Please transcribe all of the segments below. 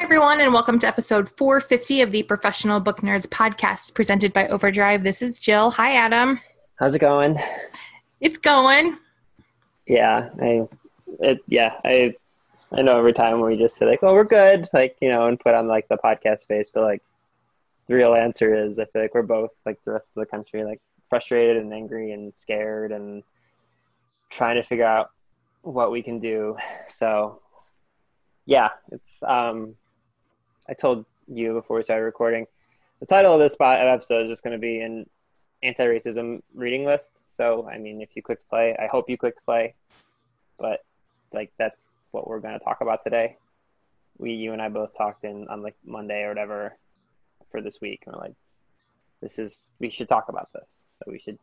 Everyone, and welcome to episode 450 of the Professional Book Nerds podcast presented by Overdrive. This is Jill. Hi, Adam. How's it going? It's going. Yeah, I know every time we just say like, oh, we're good, like, you know, and put on like the podcast face, but like the real answer is I feel like we're both like the rest of the country, like frustrated and angry and scared and trying to figure out what we can do. So yeah, it's I told you before we started recording, the title of this episode is just going to be an anti-racism reading list. So, I mean, if you clicked play, I hope you clicked play. But, like, that's what we're going to talk about today. You and I both talked on, like, Monday or whatever for this week. And we're like, we should talk about this. So we should,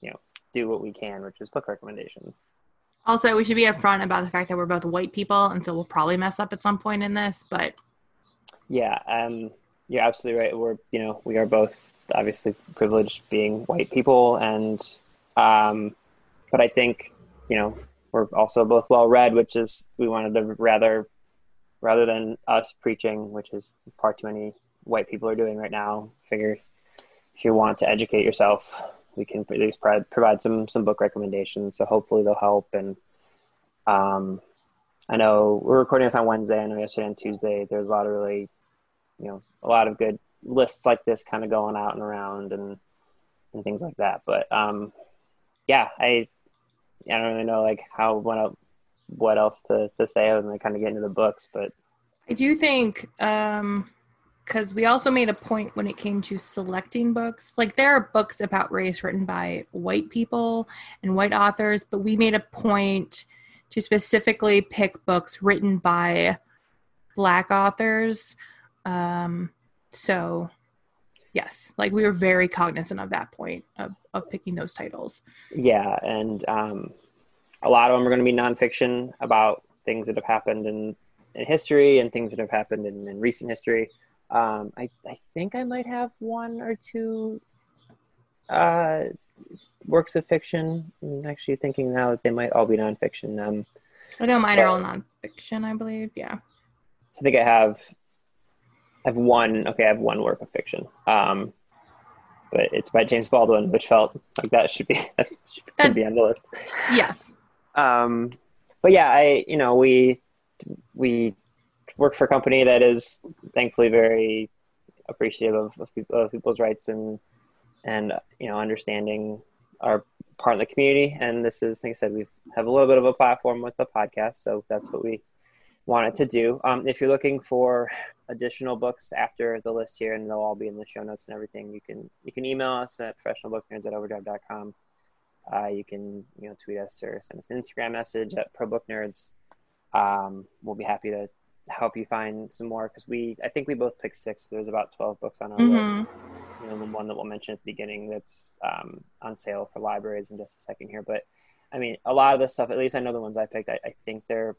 you know, do what we can, which is book recommendations. Also, we should be upfront about the fact that we're both white people, and so we'll probably mess up at some point in this, but... Yeah, you're absolutely right. We are both obviously privileged being white people, and but I think, you know, we're also both well read, which is we wanted to rather than us preaching, which is far too many white people are doing right now. Figure if you want to educate yourself, we can at least provide some book recommendations. So hopefully they'll help. And I know we're recording this on Wednesday. I know yesterday and Tuesday there's a lot of really, you know, a lot of good lists like this kind of going out and around and things like that. But yeah, I don't really know like what else to say other than kind of get into the books. But I do think because we also made a point when it came to selecting books. Like there are books about race written by white people and white authors, but we made a point to specifically pick books written by Black authors. So, yes, like we were very cognizant of that point of picking those titles. Yeah, and a lot of them are going to be nonfiction about things that have happened in history and things that have happened in recent history. I think I might have one or two works of fiction. I'm actually thinking now that they might all be nonfiction. I know mine are all nonfiction, I believe. Yeah. So I think I have one work of fiction. But it's by James Baldwin, which felt like that should be on the list. Yes. But yeah, we work for a company that is thankfully very appreciative of people's rights and you know, understanding our part of the community, and this is, like I said, we have a little bit of a platform with the podcast, so that's what we wanted to do. If you're looking for additional books after the list here, and they'll all be in the show notes and everything, you can email us at professionalbooknerds@overdrive.com. You can, you know, tweet us or send us an Instagram message at probooknerds. We'll be happy to help you find some more, because I think we both picked 6. So there's about 12 books on our list. You know, the one that we'll mention at the beginning that's on sale for libraries in just a second here. But I mean, a lot of this stuff, at least I know the ones I picked, I think they're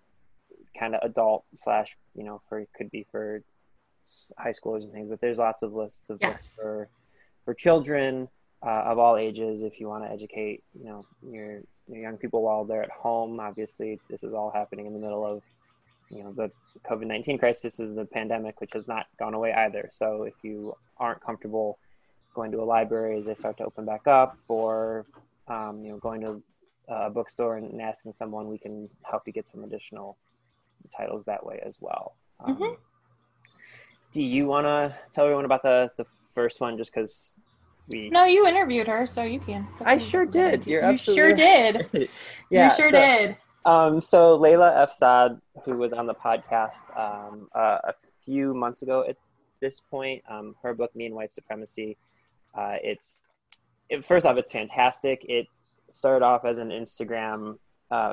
kind of adult / you know, could be for high schoolers and things, but there's lots of lists of books for children of all ages. If you want to educate, you know, your young people while they're at home, obviously this is all happening in the middle of, you know, the COVID-19 crisis is the pandemic, which has not gone away either. So if you aren't comfortable going to a library as they start to open back up, or you know, going to a bookstore and asking someone, we can help you get some additional titles that way as well. Do you want to tell everyone about the first one, just because No, you interviewed her, so you can. I sure did. You're absolutely right. You sure did. So Layla F. Saad, who was on the podcast a few months ago at this point, her book, Me and White Supremacy, first off, it's fantastic. It started off as an Instagram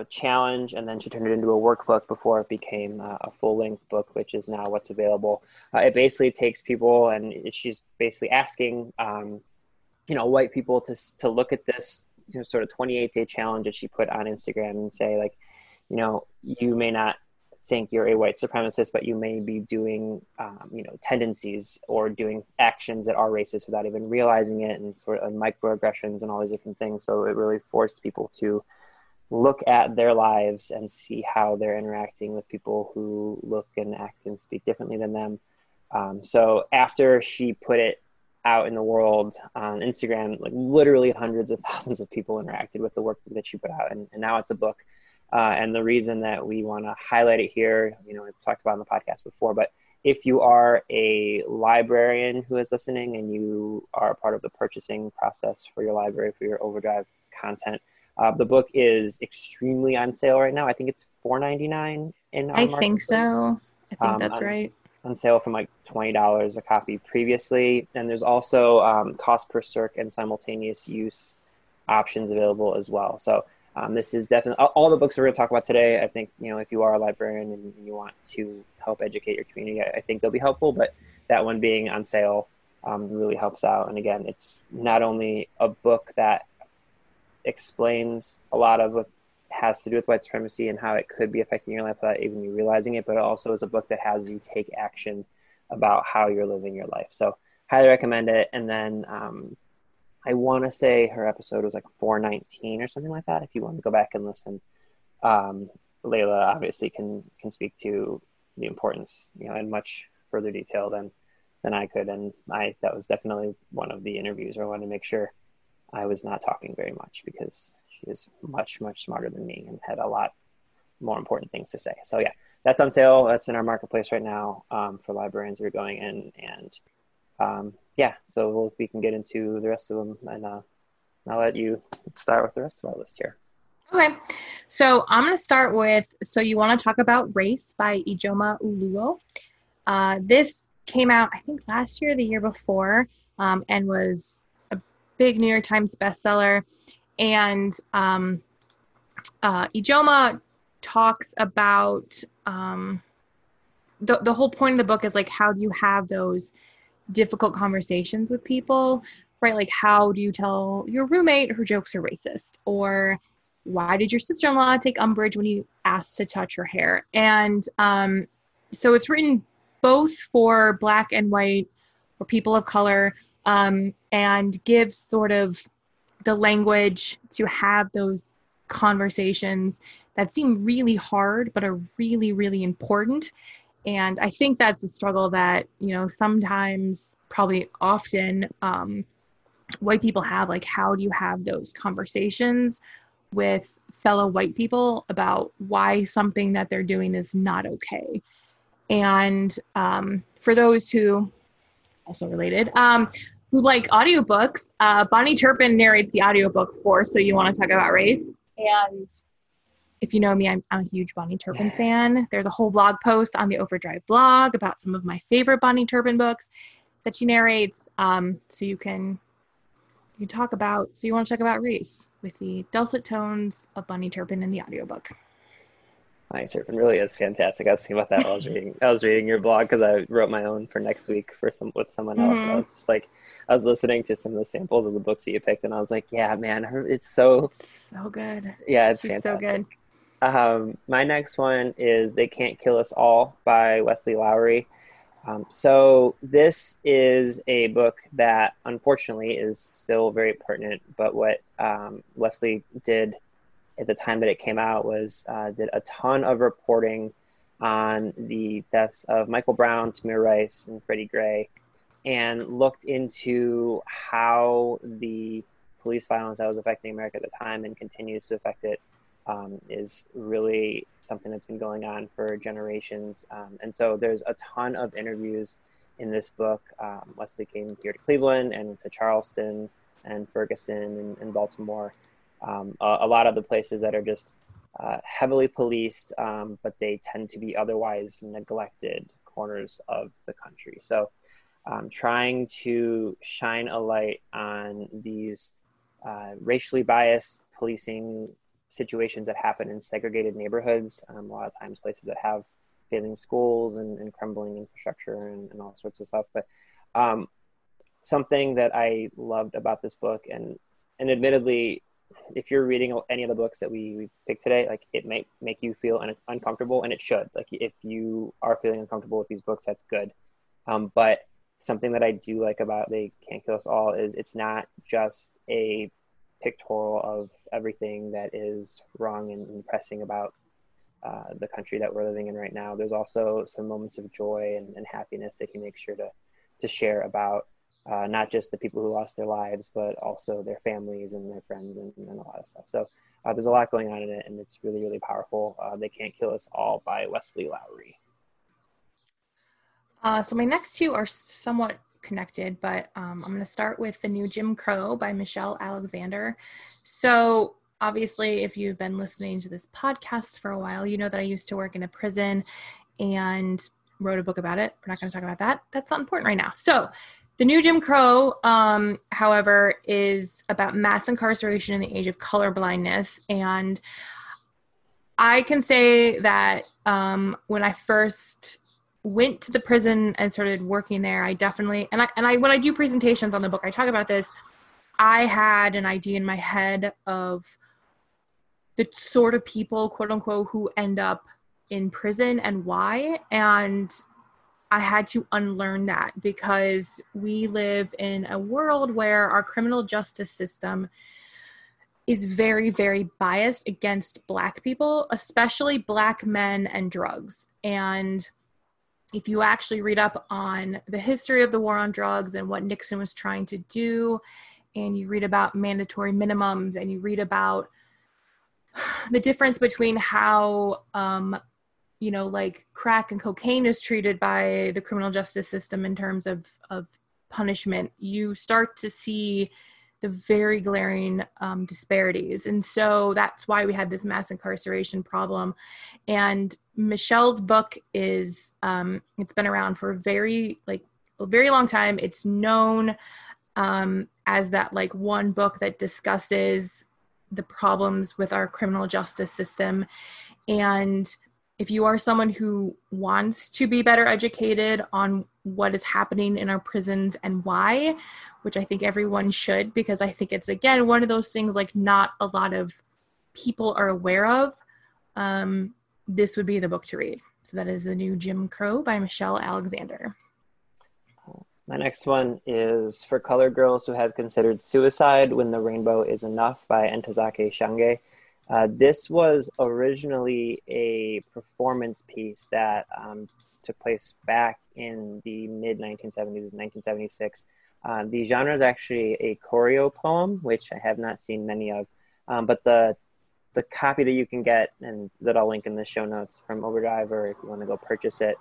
challenge, and then she turned it into a workbook before it became a full-length book, which is now what's available. It basically takes people, and she's basically asking, white people to look at this, sort of 28-day challenge that she put on Instagram and say, like, you may not think you're a white supremacist, but you may be doing, tendencies or doing actions that are racist without even realizing it, and sort of microaggressions and all these different things. So it really forced people to look at their lives and see how they're interacting with people who look and act and speak differently than them. So after she put it out in the world on Instagram, like literally hundreds of thousands of people interacted with the work that she put out. And now it's a book. And the reason that we want to highlight it here, I've talked about it on the podcast before, but if you are a librarian who is listening and you are a part of the purchasing process for your library, for your Overdrive content, the book is extremely on sale right now. I think it's $4.99 in our marketplace. I think so. I think that's right. On sale from like $20 a copy previously. And there's also cost per circ and simultaneous use options available as well. So this is definitely all the books we're going to talk about today. I think, if you are a librarian and you want to help educate your community, I think they'll be helpful. But that one being on sale really helps out. And again, it's not only a book that explains a lot of what has to do with white supremacy and how it could be affecting your life without even you realizing it, but it also is a book that has you take action about how you're living your life. So highly recommend it. And then I want to say her episode was like 419 or something like that. If you want to go back and listen, Layla obviously can speak to the importance, in much further detail than I could. And that was definitely one of the interviews where I wanted to make sure I was not talking very much, because she is much, much smarter than me and had a lot more important things to say. So yeah, that's on sale. That's in our marketplace right now for librarians who are going in. And so we can get into the rest of them. And I'll let you start with the rest of our list here. Okay. So I'm going to start with So You Want to Talk About Race by Ijeoma Oluo. This came out, I think, last year, the year before, and was big New York Times bestseller. And Ijeoma talks about the whole point of the book is like, how do you have those difficult conversations with people, right? Like, how do you tell your roommate her jokes are racist? Or why did your sister-in-law take umbrage when you asked to touch her hair? And so it's written both for Black and white or people of color, and gives sort of the language to have those conversations that seem really hard, but are really, really important. And I think that's a struggle that, sometimes, probably often, white people have, like, how do you have those conversations with fellow white people about why something that they're doing is not okay? And for those who, also related, who like audiobooks, Bonnie Turpin narrates the audiobook for So You Want to Talk About Race. And if you know me, I'm a huge Bonnie Turpin fan. There's a whole blog post on the Overdrive blog about some of my favorite Bonnie Turpin books that she narrates. So you can talk about So You Want to Talk About Race with the dulcet tones of Bonnie Turpin in the audiobook. Bonnie Turpin really is fantastic. I was thinking about that while I was reading your blog, because I wrote my own for next week with someone else. Mm-hmm. And I was just like, I was listening to some of the samples of the books that you picked, and I was like, yeah, man, it's so good. Yeah, it's fantastic. So good. My next one is They Can't Kill Us All by Wesley Lowery. So this is a book that unfortunately is still very pertinent, but what Wesley did at the time that it came out was did a ton of reporting on the deaths of Michael Brown, Tamir Rice, and Freddie Gray, and looked into how the police violence that was affecting America at the time and continues to affect it is really something that's been going on for generations. And so there's a ton of interviews in this book. Wesley came here to Cleveland and to Charleston and Ferguson and Baltimore. A lot of the places that are just heavily policed, but they tend to be otherwise neglected corners of the country. So trying to shine a light on these racially biased policing situations that happen in segregated neighborhoods, a lot of times places that have failing schools and crumbling infrastructure and all sorts of stuff. But something that I loved about this book, and admittedly, if you're reading any of the books that we picked today, like, it might make you feel uncomfortable, and it should. Like, if you are feeling uncomfortable with these books, that's good. But something that I do like about They Can't Kill Us All is it's not just a pictorial of everything that is wrong and pressing about the country that we're living in right now. There's also some moments of joy and happiness that he makes sure to share about not just the people who lost their lives, but also their families and their friends and a lot of stuff. So there's a lot going on in it, and it's really, really powerful. They Can't Kill Us All by Wesley Lowery. So my next two are somewhat connected, but I'm going to start with The New Jim Crow by Michelle Alexander. So obviously, if you've been listening to this podcast for a while, you know that I used to work in a prison and wrote a book about it. We're not going to talk about that. That's not important right now. So The New Jim Crow, however, is about mass incarceration in the age of colorblindness. And I can say that when I first went to the prison and started working there, I definitely, and I when I do presentations on the book, I talk about this, I had an idea in my head of the sort of people, quote unquote, who end up in prison and why. And I had to unlearn that, because we live in a world where our criminal justice system is very, very biased against Black people, especially Black men and drugs. And if you actually read up on the history of the war on drugs and what Nixon was trying to do, and you read about mandatory minimums, and you read about the difference between how, you know, like crack and cocaine is treated by the criminal justice system in terms of punishment, you start to see the very glaring disparities. And so that's why we had this mass incarceration problem. And Michelle's book is, it's been around for a very long time. It's known as that like one book that discusses the problems with our criminal justice system. And if you are someone who wants to be better educated on what is happening in our prisons and why, which I think everyone should, because I think it's, again, one of those things like not a lot of people are aware of, this would be the book to read. So that is The New Jim Crow by Michelle Alexander. My next one is For Colored Girls Who Have Considered Suicide When the Rainbow is Enough by Ntozake Shange. This was originally a performance piece that took place back in the mid-1970s, 1976. The genre is actually a choreo poem, which I have not seen many of, but the copy that you can get, and that I'll link in the show notes from Overdrive, or if you want to go purchase it,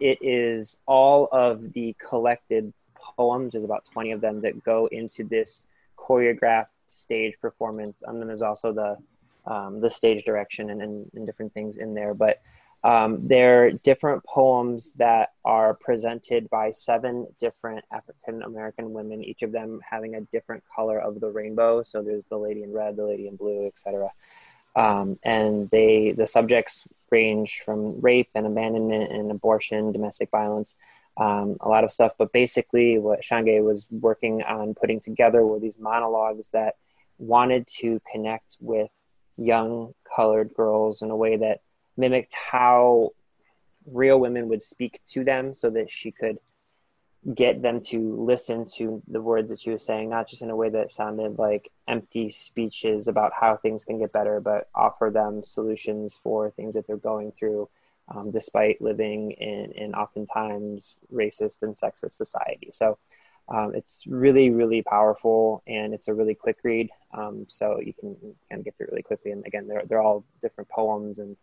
it is all of the collected poems, there's about 20 of them, that go into this choreographed stage performance. And then there's also the stage direction and different things in there, but they're different poems that are presented by 7 different African-American women, each of them having a different color of the rainbow. So there's the lady in red, the lady in blue, etc. And the subjects range from rape and abandonment and abortion, domestic violence, a lot of stuff. But basically what Shange was working on putting together were these monologues that wanted to connect with young colored girls in a way that mimicked how real women would speak to them, so that she could get them to listen to the words that she was saying, not just in a way that sounded like empty speeches about how things can get better, but offer them solutions for things that they're going through, despite living in oftentimes racist and sexist society. So it's really, really powerful, and it's a really quick read. So you can kind of get through it really quickly. And again, they're all different poems, and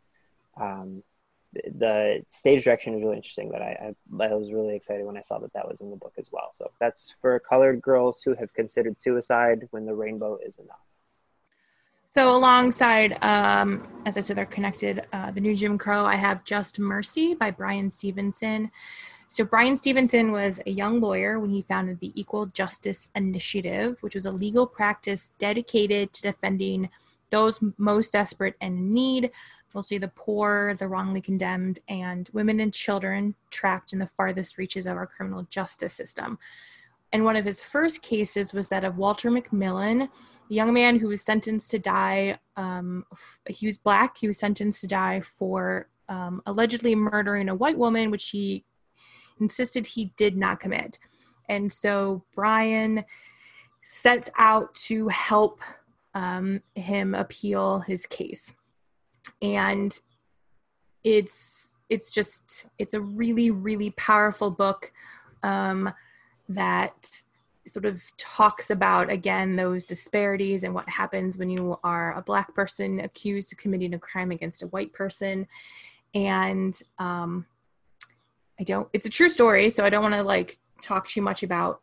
the stage direction is really interesting, that I was really excited when I saw that was in the book as well. So that's For Colored Girls Who Have Considered Suicide When the Rainbow is Enough. So alongside, as I said, they're connected, The New Jim Crow, I have Just Mercy by Bryan Stevenson. So Bryan Stevenson was a young lawyer when he founded the Equal Justice Initiative, which was a legal practice dedicated to defending those most desperate and in need, mostly the poor, the wrongly condemned, and women and children trapped in the farthest reaches of our criminal justice system. And one of his first cases was that of Walter McMillan, a young man who was sentenced to die. He was Black. He was sentenced to die for allegedly murdering a white woman, which he insisted he did not commit. And so Bryan sets out to help him appeal his case. And it's a really, really powerful book that sort of talks about, again, those disparities and what happens when you are a Black person accused of committing a crime against a white person. And it's a true story, so I don't want to talk too much about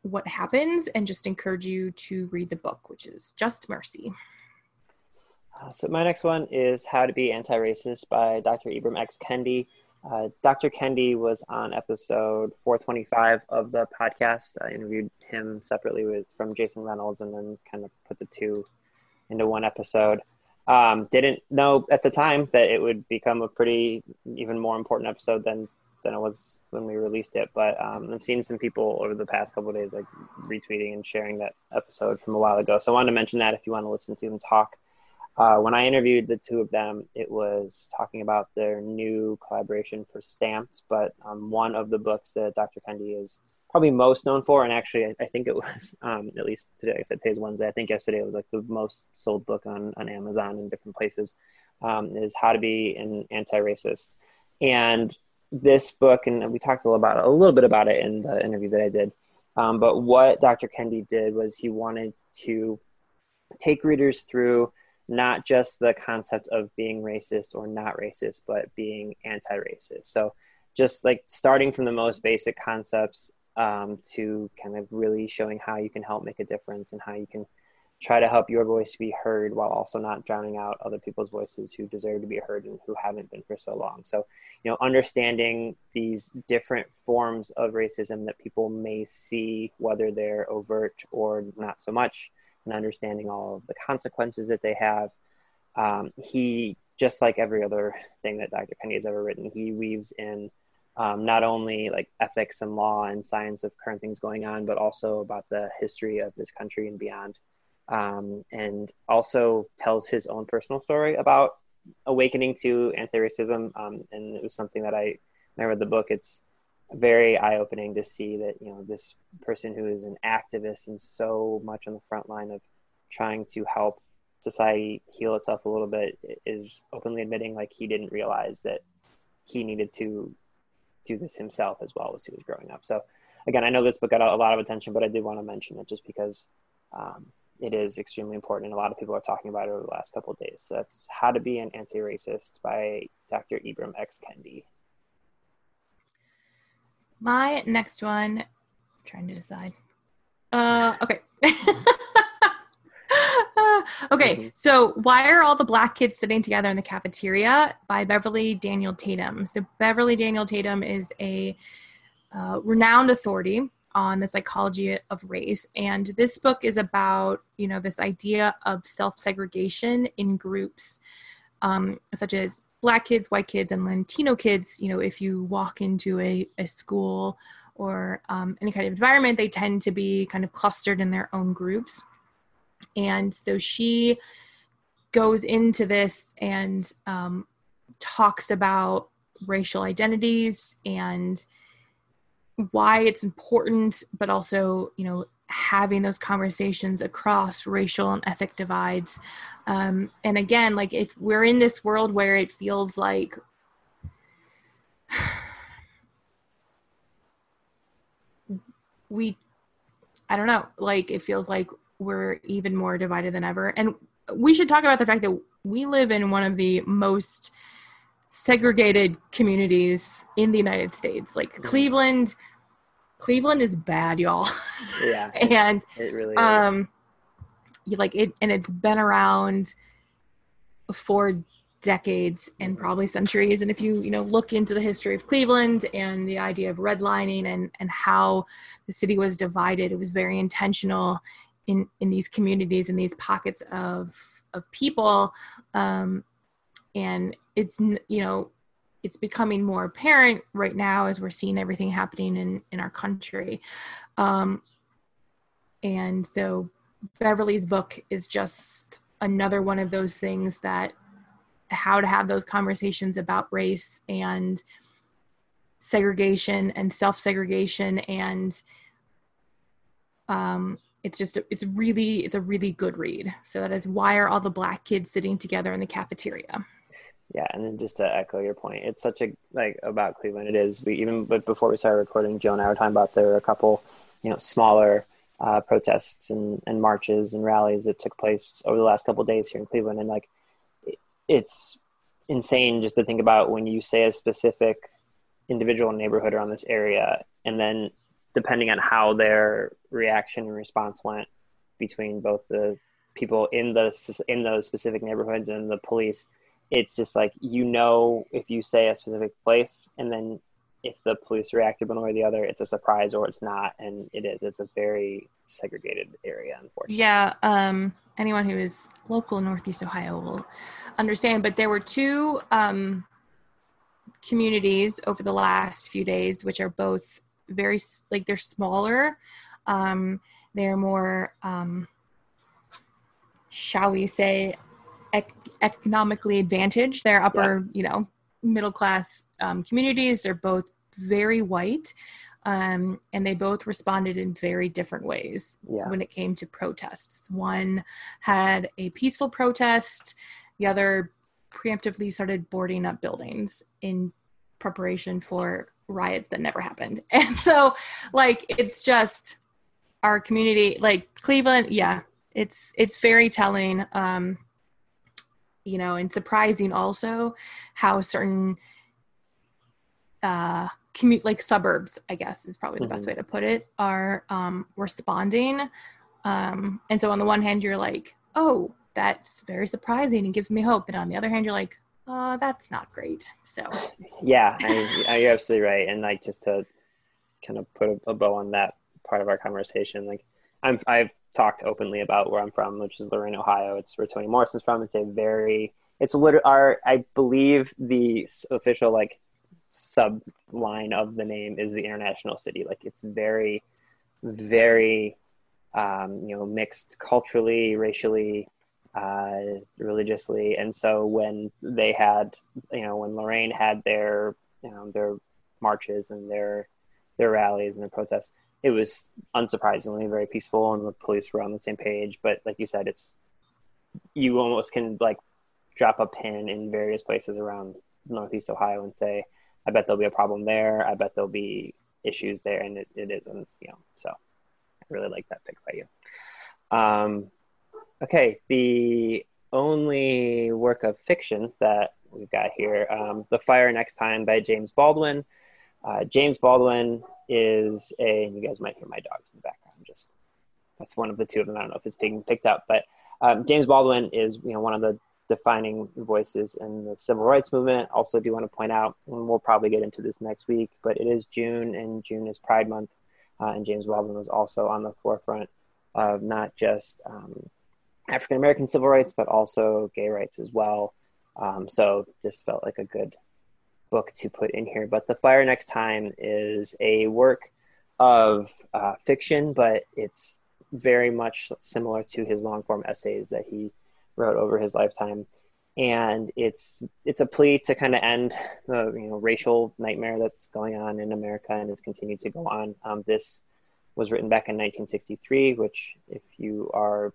what happens, and just encourage you to read the book, which is Just Mercy. So my next one is How to Be Anti-Racist by Dr. Ibram X. Kendi. Dr. Kendi was on episode 425 of the podcast. I interviewed him separately from Jason Reynolds, and then kind of put the two into one episode. Didn't know at the time that it would become a pretty, even more important episode than it was when we released it. But I've seen some people over the past couple of days retweeting and sharing that episode from a while ago. So I wanted to mention that if you want to listen to them talk. When I interviewed the two of them, it was talking about their new collaboration for Stamped. But one of the books that Dr. Kendi is probably most known for, and actually I think it was, at least today, like I said, today's Wednesday, I think yesterday it was the most sold book on Amazon and different places, is How to Be an Anti-Racist. And this book, and we talked a little bit about it in the interview that I did, but what Dr. Kendi did was he wanted to take readers through not just the concept of being racist or not racist, but being anti-racist. So just starting from the most basic concepts to kind of really showing how you can help make a difference and how you can try to help your voice be heard while also not drowning out other people's voices who deserve to be heard and who haven't been for so long. So, understanding these different forms of racism that people may see, whether they're overt or not so much, and understanding all of the consequences that they have. He, just like every other thing that Dr. Kendi has ever written, he weaves in not only ethics and law and science of current things going on, but also about the history of this country and beyond. And also tells his own personal story about awakening to anti-racism. And it was something that when I read the book, it's very eye-opening to see that, this person who is an activist and so much on the front line of trying to help society heal itself a little bit is openly admitting he didn't realize that he needed to do this himself as well as he was growing up. So again, I know this book got a lot of attention, but I did want to mention it just because it is extremely important, and a lot of people are talking about it over the last couple of days. So that's How to Be an Anti-Racist by Dr. Ibram X. Kendi. My next one, I'm trying to decide. Okay. Okay, so Why Are All the Black Kids Sitting Together in the Cafeteria by Beverly Daniel Tatum. So Beverly Daniel Tatum is a renowned authority on the psychology of race. And this book is about, this idea of self-segregation in groups such as Black kids, white kids, and Latino kids. If you walk into a school or any kind of environment, they tend to be kind of clustered in their own groups. And so she goes into this and talks about racial identities and why it's important, but also, having those conversations across racial and ethnic divides. And again, if we're in this world where it feels like it feels like we're even more divided than ever. And we should talk about the fact that we live in one of the most segregated communities in the United States. Cleveland is bad, y'all. Yeah. And it really is. like it, and it's been around for decades and probably centuries. And if you, you know, look into the history of Cleveland and the idea of redlining and how the city was divided, it was very intentional in these communities, in these pockets of people. And it's, you know, it's becoming more apparent right now as we're seeing everything happening in our country. And so Beverly's book is just another one of those things that how to have those conversations about race and segregation and self-segregation. And it's just, it's a really good read. So that is Why Are All the Black Kids Sitting Together in the Cafeteria? Yeah, and then just to echo your point, it's such a, like, about Cleveland, it is. We even, but before we started recording, Joe and I were talking about there were a couple, you know, smaller protests and marches and rallies that took place over the last couple of days here in Cleveland. And like, it's insane just to think about when you say a specific individual neighborhood around this area, and then depending on how their reaction and response went between both the people in those specific neighborhoods and the police, it's just like, you know, if you say a specific place and then if the police reacted one way or the other, it's a surprise or it's not. And it is, it's a very segregated area, unfortunately. Yeah. Anyone who is local in Northeast Ohio will understand, but there were two communities over the last few days, which are both very, like, they're smaller. They're more, shall we say, economically advantaged. They're upper, you know, middle-class communities. They're both very white, and they both responded in very different ways when it came to protests. One had a peaceful protest. The other preemptively started boarding up buildings in preparation for riots that never happened. And so, like, it's just our community, like Cleveland, it's very telling, you know, and surprising also how certain like suburbs, I guess is probably the best way to put it, are responding. And so on the one hand, you're like, oh, that's very surprising and gives me hope. And on the other hand, you're like, oh, that's not great. So yeah, you're absolutely right. And like, just to kind of put a bow on that part of our conversation, like I've talked openly about where I'm from, which is Lorain, Ohio. It's where Toni Morrison's from. It's a very, it's literally our, I believe the official like sub line of the name is the International City. Like it's very, very, you know, mixed culturally, racially, religiously. And so when they had, you know, when Lorain had their, you know, their marches and their rallies and their protests, it was unsurprisingly very peaceful and the police were on the same page. But like you said, it's, you almost can like drop a pin in various places around Northeast Ohio and say, I bet there'll be a problem there. I bet there'll be issues there. And it isn't, you know, so I really like that pick by you. Okay. The only work of fiction that we've got here, The Fire Next Time by James Baldwin. James Baldwin is a, and you guys might hear my dogs in the background, just that's one of the two of them. I don't know if it's being picked up, but James Baldwin is, you know, one of the defining voices in the civil rights movement. Also do want to point out, and we'll probably get into this next week, but it is June and June is Pride Month. And James Baldwin was also on the forefront of not just African-American civil rights, but also gay rights as well. So just felt like a good book to put in here. But The Fire Next Time is a work of fiction, but it's very much similar to his long form essays that he wrote over his lifetime. And it's a plea to kind of end the, you know, racial nightmare that's going on in America and has continued to go on. This was written back in 1963, which if you are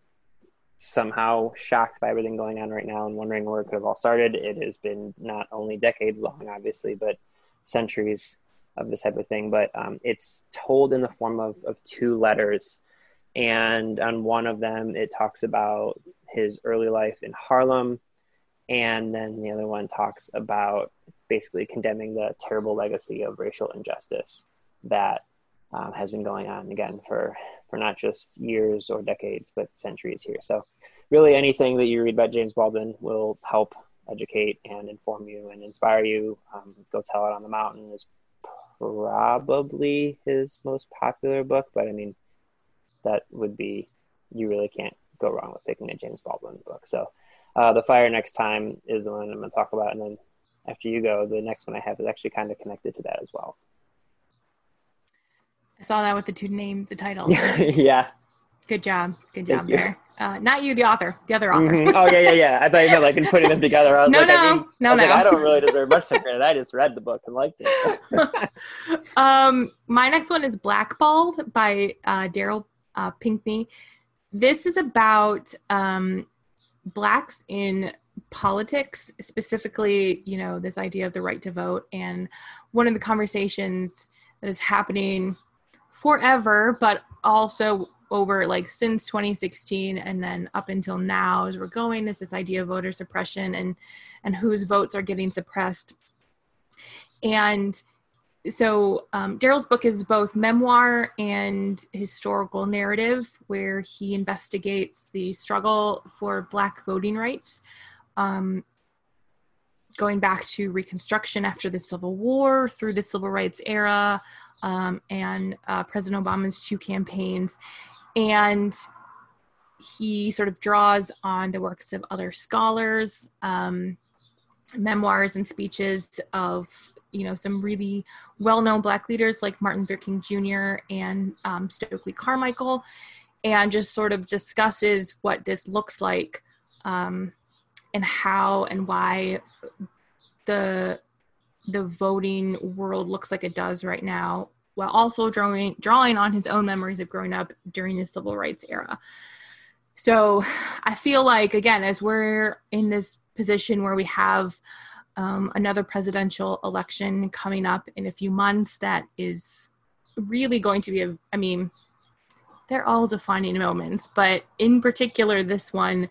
somehow shocked by everything going on right now and wondering where it could have all started, it has been not only decades long, obviously, but centuries of this type of thing. But it's told in the form of two letters, and on one of them it talks about his early life in Harlem, and then the other one talks about basically condemning the terrible legacy of racial injustice that has been going on, again, for not just years or decades, but centuries here. So really anything that you read about James Baldwin will help educate and inform you and inspire you. Go Tell It on the Mountain is probably his most popular book, but I mean, that would be, you really can't go wrong with picking a James Baldwin book. So The Fire Next Time is the one I'm going to talk about. And then after you go, the next one I have is actually kind of connected to that as well. I saw that with the two names, the title. Yeah. Good job. Good job there. Not you, the author, the other author. Mm-hmm. Oh, yeah. I thought you meant like in putting them together. I was I don't really deserve much for credit. I just read the book and liked it. My next one is Blackballed by Daryl Pinkney. This is about Blacks in politics, specifically, you know, this idea of the right to vote. And one of the conversations that is happening forever, but also over like since 2016 and then up until now as we're going, is this idea of voter suppression and whose votes are getting suppressed. And so Daryl's book is both memoir and historical narrative, where he investigates the struggle for Black voting rights, going back to Reconstruction after the Civil War, through the Civil Rights era, and President Obama's two campaigns. And he sort of draws on the works of other scholars, memoirs and speeches of, you know, some really well-known Black leaders like Martin Luther King Jr. and Stokely Carmichael, and just sort of discusses what this looks like, and how and why the voting world looks like it does right now, while also drawing on his own memories of growing up during the Civil Rights era. So I feel like, again, as we're in this position where we have another presidential election coming up in a few months, that is really going to be they're all defining moments, but in particular, this one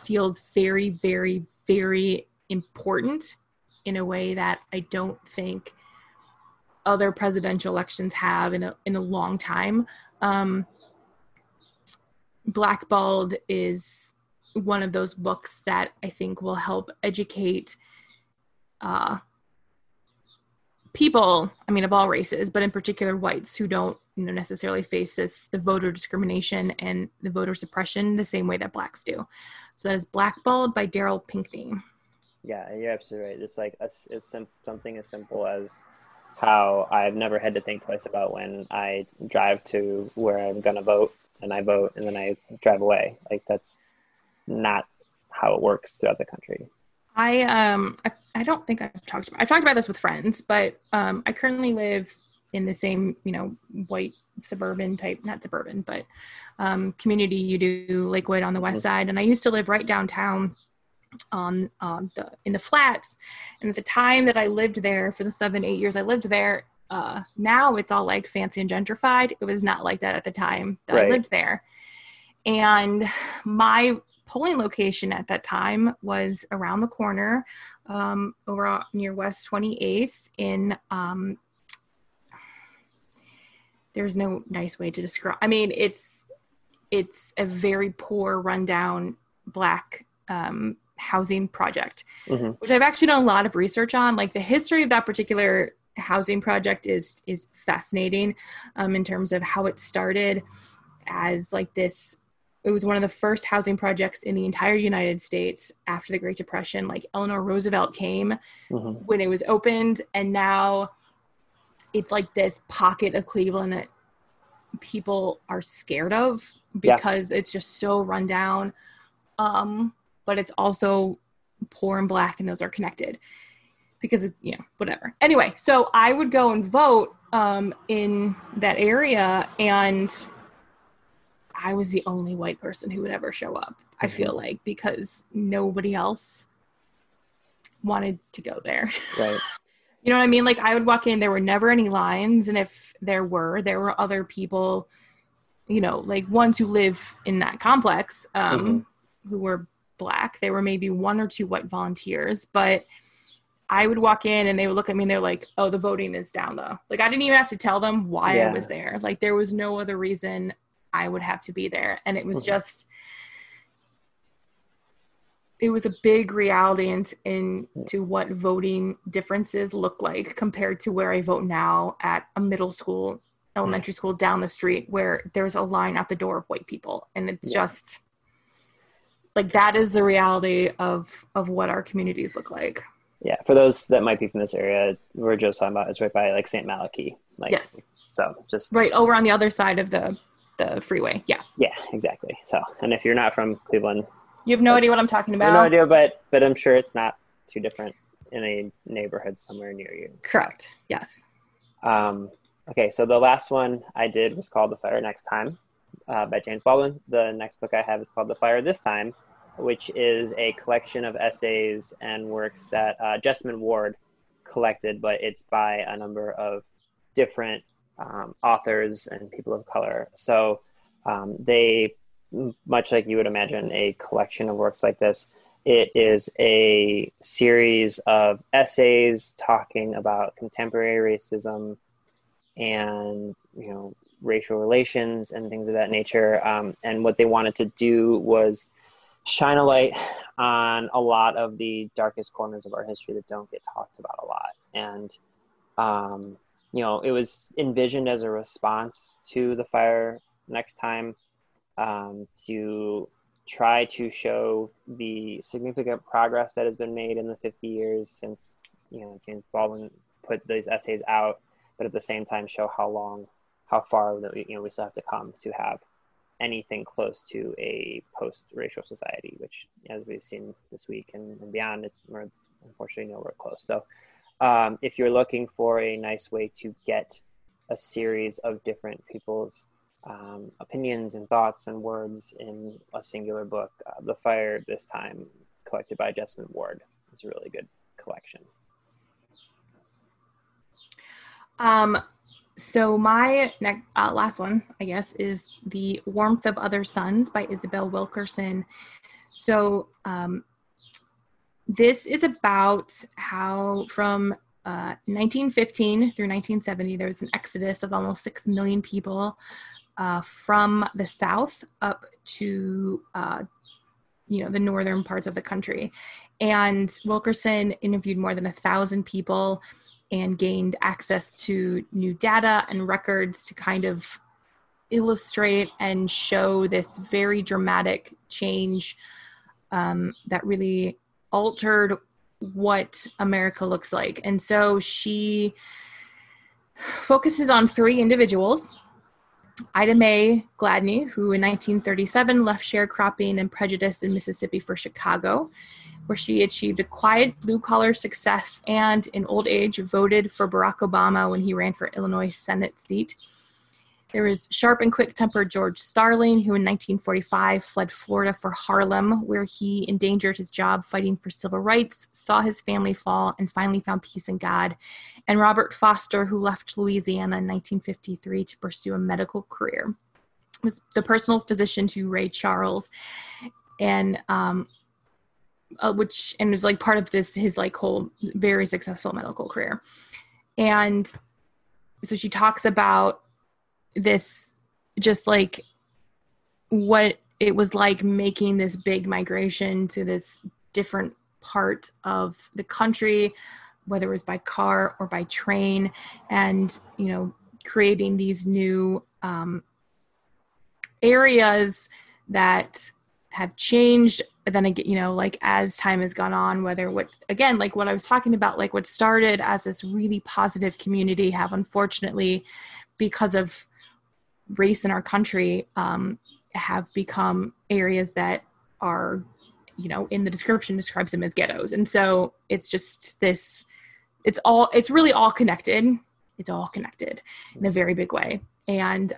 feels very, very, very important in a way that I don't think other presidential elections have in a long time. Blackballed is one of those books that I think will help educate people, I mean, of all races, but in particular whites who don't necessarily face the voter discrimination and the voter suppression the same way that Blacks do. So that is Blackballed by Daryl Pinkney. Yeah, you're absolutely right. It's like something as simple as how I've never had to think twice about when I drive to where I'm going to vote, and I vote and then I drive away. Like, that's not how it works throughout the country. I don't think I've talked about this with friends, but I currently live in the same, white community you do, Lakewood on the west side. And I used to live right downtown in the flats. And at the time that I lived there, for the 7-8 years I lived there, now it's all like fancy and gentrified. It was not like that at the time that I lived there. And my polling location at that time was around the corner, over near West 28th in, there's no nice way to describe. I mean, it's a very poor, rundown Black housing project, which I've actually done a lot of research on. Like, the history of that particular housing project is fascinating, in terms of how it started as like this. It was one of the first housing projects in the entire United States after the Great Depression. Like, Eleanor Roosevelt came when it was opened, and now it's like this pocket of Cleveland that people are scared of because it's just so run down. But it's also poor and Black, and those are connected because of, whatever. Anyway, so I would go and vote in that area, and I was the only white person who would ever show up, I feel like, because nobody else wanted to go there. Right. You know what I mean? Like, I would walk in, there were never any lines. And if there were other people, like ones who live in that complex, who were Black. There were maybe one or two white volunteers, but I would walk in and they would look at me and they're like, oh, the voting is down though. Like, I didn't even have to tell them why I was there. Like, there was no other reason I would have to be there. And it was just, it was a big reality into what voting differences look like compared to where I vote now at a middle school, elementary school down the street, where there's a line out the door of white people. And it's just like, that is the reality of what our communities look like. Yeah. For those that might be from this area, where Joe's talking about is right by like St. Malachy. Like, yes. So just right over on the other side of the freeway. Yeah. Yeah, exactly. So, and if you're not from Cleveland, you have no idea what I'm talking about. I have no idea, but I'm sure it's not too different in a neighborhood somewhere near you. Correct. Yes. Okay, so the last one I did was called The Fire Next Time by James Baldwin. The next book I have is called The Fire This Time, which is a collection of essays and works that Jesmyn Ward collected, but it's by a number of different authors and people of color. So they... much like you would imagine a collection of works like this, it is a series of essays talking about contemporary racism and, you know, racial relations and things of that nature. And what they wanted to do was shine a light on a lot of the darkest corners of our history that don't get talked about a lot. And, you know, it was envisioned as a response to The Fire Next Time, to try to show the significant progress that has been made in the 50 years since, you know, James Baldwin put these essays out, but at the same time show how far that we still have to come to have anything close to a post-racial society, which, as we've seen this week and beyond, we're unfortunately nowhere close. So if you're looking for a nice way to get a series of different people's opinions and thoughts and words in a singular book, The Fire This Time, collected by Jesmyn Ward, is a really good collection. So my next, last one, I guess, is The Warmth of Other Suns by Isabel Wilkerson. So this is about how from 1915 through 1970, there was an exodus of almost 6 million people from the South up to, the northern parts of the country. And Wilkerson interviewed more than 1,000 people and gained access to new data and records to kind of illustrate and show this very dramatic change that really altered what America looks like. And so she focuses on 3 individuals: Ida Mae Gladney, who in 1937 left sharecropping and prejudice in Mississippi for Chicago, where she achieved a quiet blue-collar success and, in old age, voted for Barack Obama when he ran for Illinois Senate seat. There was sharp and quick-tempered George Starling, who in 1945 fled Florida for Harlem, where he endangered his job fighting for civil rights, saw his family fall, and finally found peace in God. And Robert Foster, who left Louisiana in 1953 to pursue a medical career, was the personal physician to Ray Charles, and was like part of this, his like whole very successful medical career. And so she talks about this, just like what it was like making this big migration to this different part of the country, whether it was by car or by train, and, you know, creating these new areas that have changed. But then again, you know, like as time has gone on, what I was talking about, like what started as this really positive community have unfortunately, because of race in our country, have become areas that are, you know, in the description describes them as ghettos. And so it's just this, it's really all connected. It's all connected in a very big way. And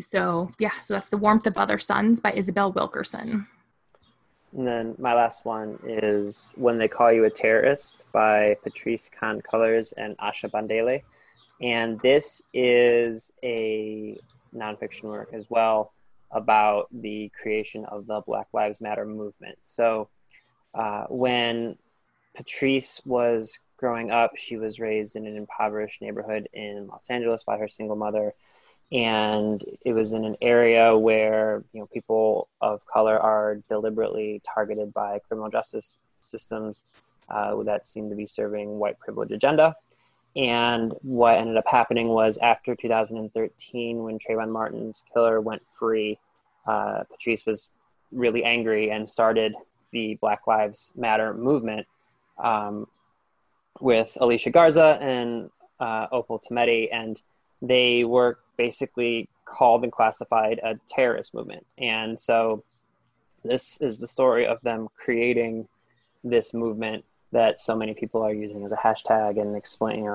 so that's The Warmth of Other Suns by Isabel Wilkerson. And then my last one is When They Call You a Terrorist by Patrice Khan Cullors and Asha Bandele. And this is a nonfiction work as well about the creation of the Black Lives Matter movement. So when Patrice was growing up, she was raised in an impoverished neighborhood in Los Angeles by her single mother. And it was in an area where, you know, people of color are deliberately targeted by criminal justice systems that seem to be serving white privilege agenda. And what ended up happening was after 2013, when Trayvon Martin's killer went free, Patrice was really angry and started the Black Lives Matter movement with Alicia Garza and Opal Tometi, and they were basically called and classified a terrorist movement. And so this is the story of them creating this movement that so many people are using as a hashtag and explain,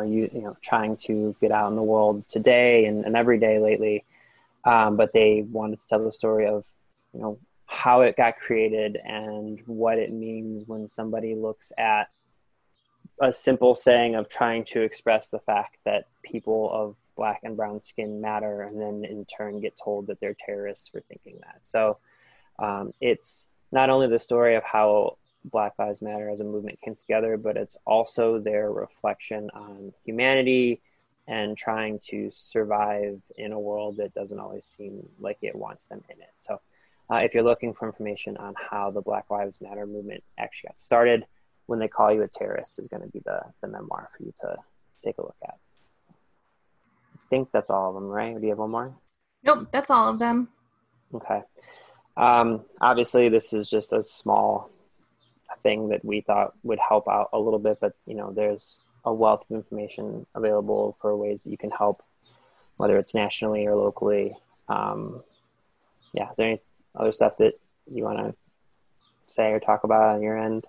trying to get out in the world today and every day lately. But they wanted to tell the story of, you know, how it got created and what it means when somebody looks at a simple saying of trying to express the fact that people of Black and brown skin matter, and then in turn get told that they're terrorists for thinking that. So it's not only the story of how Black Lives Matter as a movement came together, but it's also their reflection on humanity and trying to survive in a world that doesn't always seem like it wants them in it. So if you're looking for information on how the Black Lives Matter movement actually got started, When They Call You a Terrorist is going to be the memoir for you to take a look at. I think that's all of them, right? Do you have one more? Nope, that's all of them. Okay. Obviously, this is just a small thing that we thought would help out a little bit, but you know, there's a wealth of information available for ways that you can help, whether it's nationally or locally. Is there any other stuff that you want to say or talk about on your end?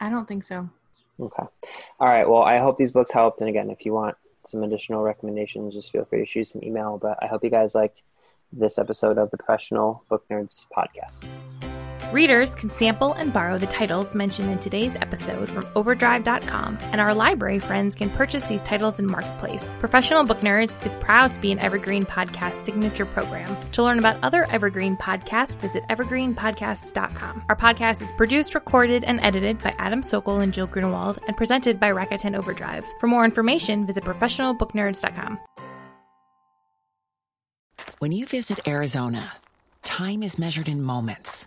I don't think so. Okay. All right. Well, I hope these books helped. And again, if you want some additional recommendations, just feel free to shoot an email. But I hope you guys liked this episode of the Professional Book Nerds Podcast. Readers can sample and borrow the titles mentioned in today's episode from overdrive.com, and our library friends can purchase these titles in Marketplace. Professional Book Nerds is proud to be an Evergreen Podcast signature program. To learn about other Evergreen podcasts, visit evergreenpodcasts.com. Our podcast is produced, recorded, and edited by Adam Sokol and Jill Grunewald, and presented by Rakuten Overdrive. For more information, visit professionalbooknerds.com. When you visit Arizona, time is measured in moments,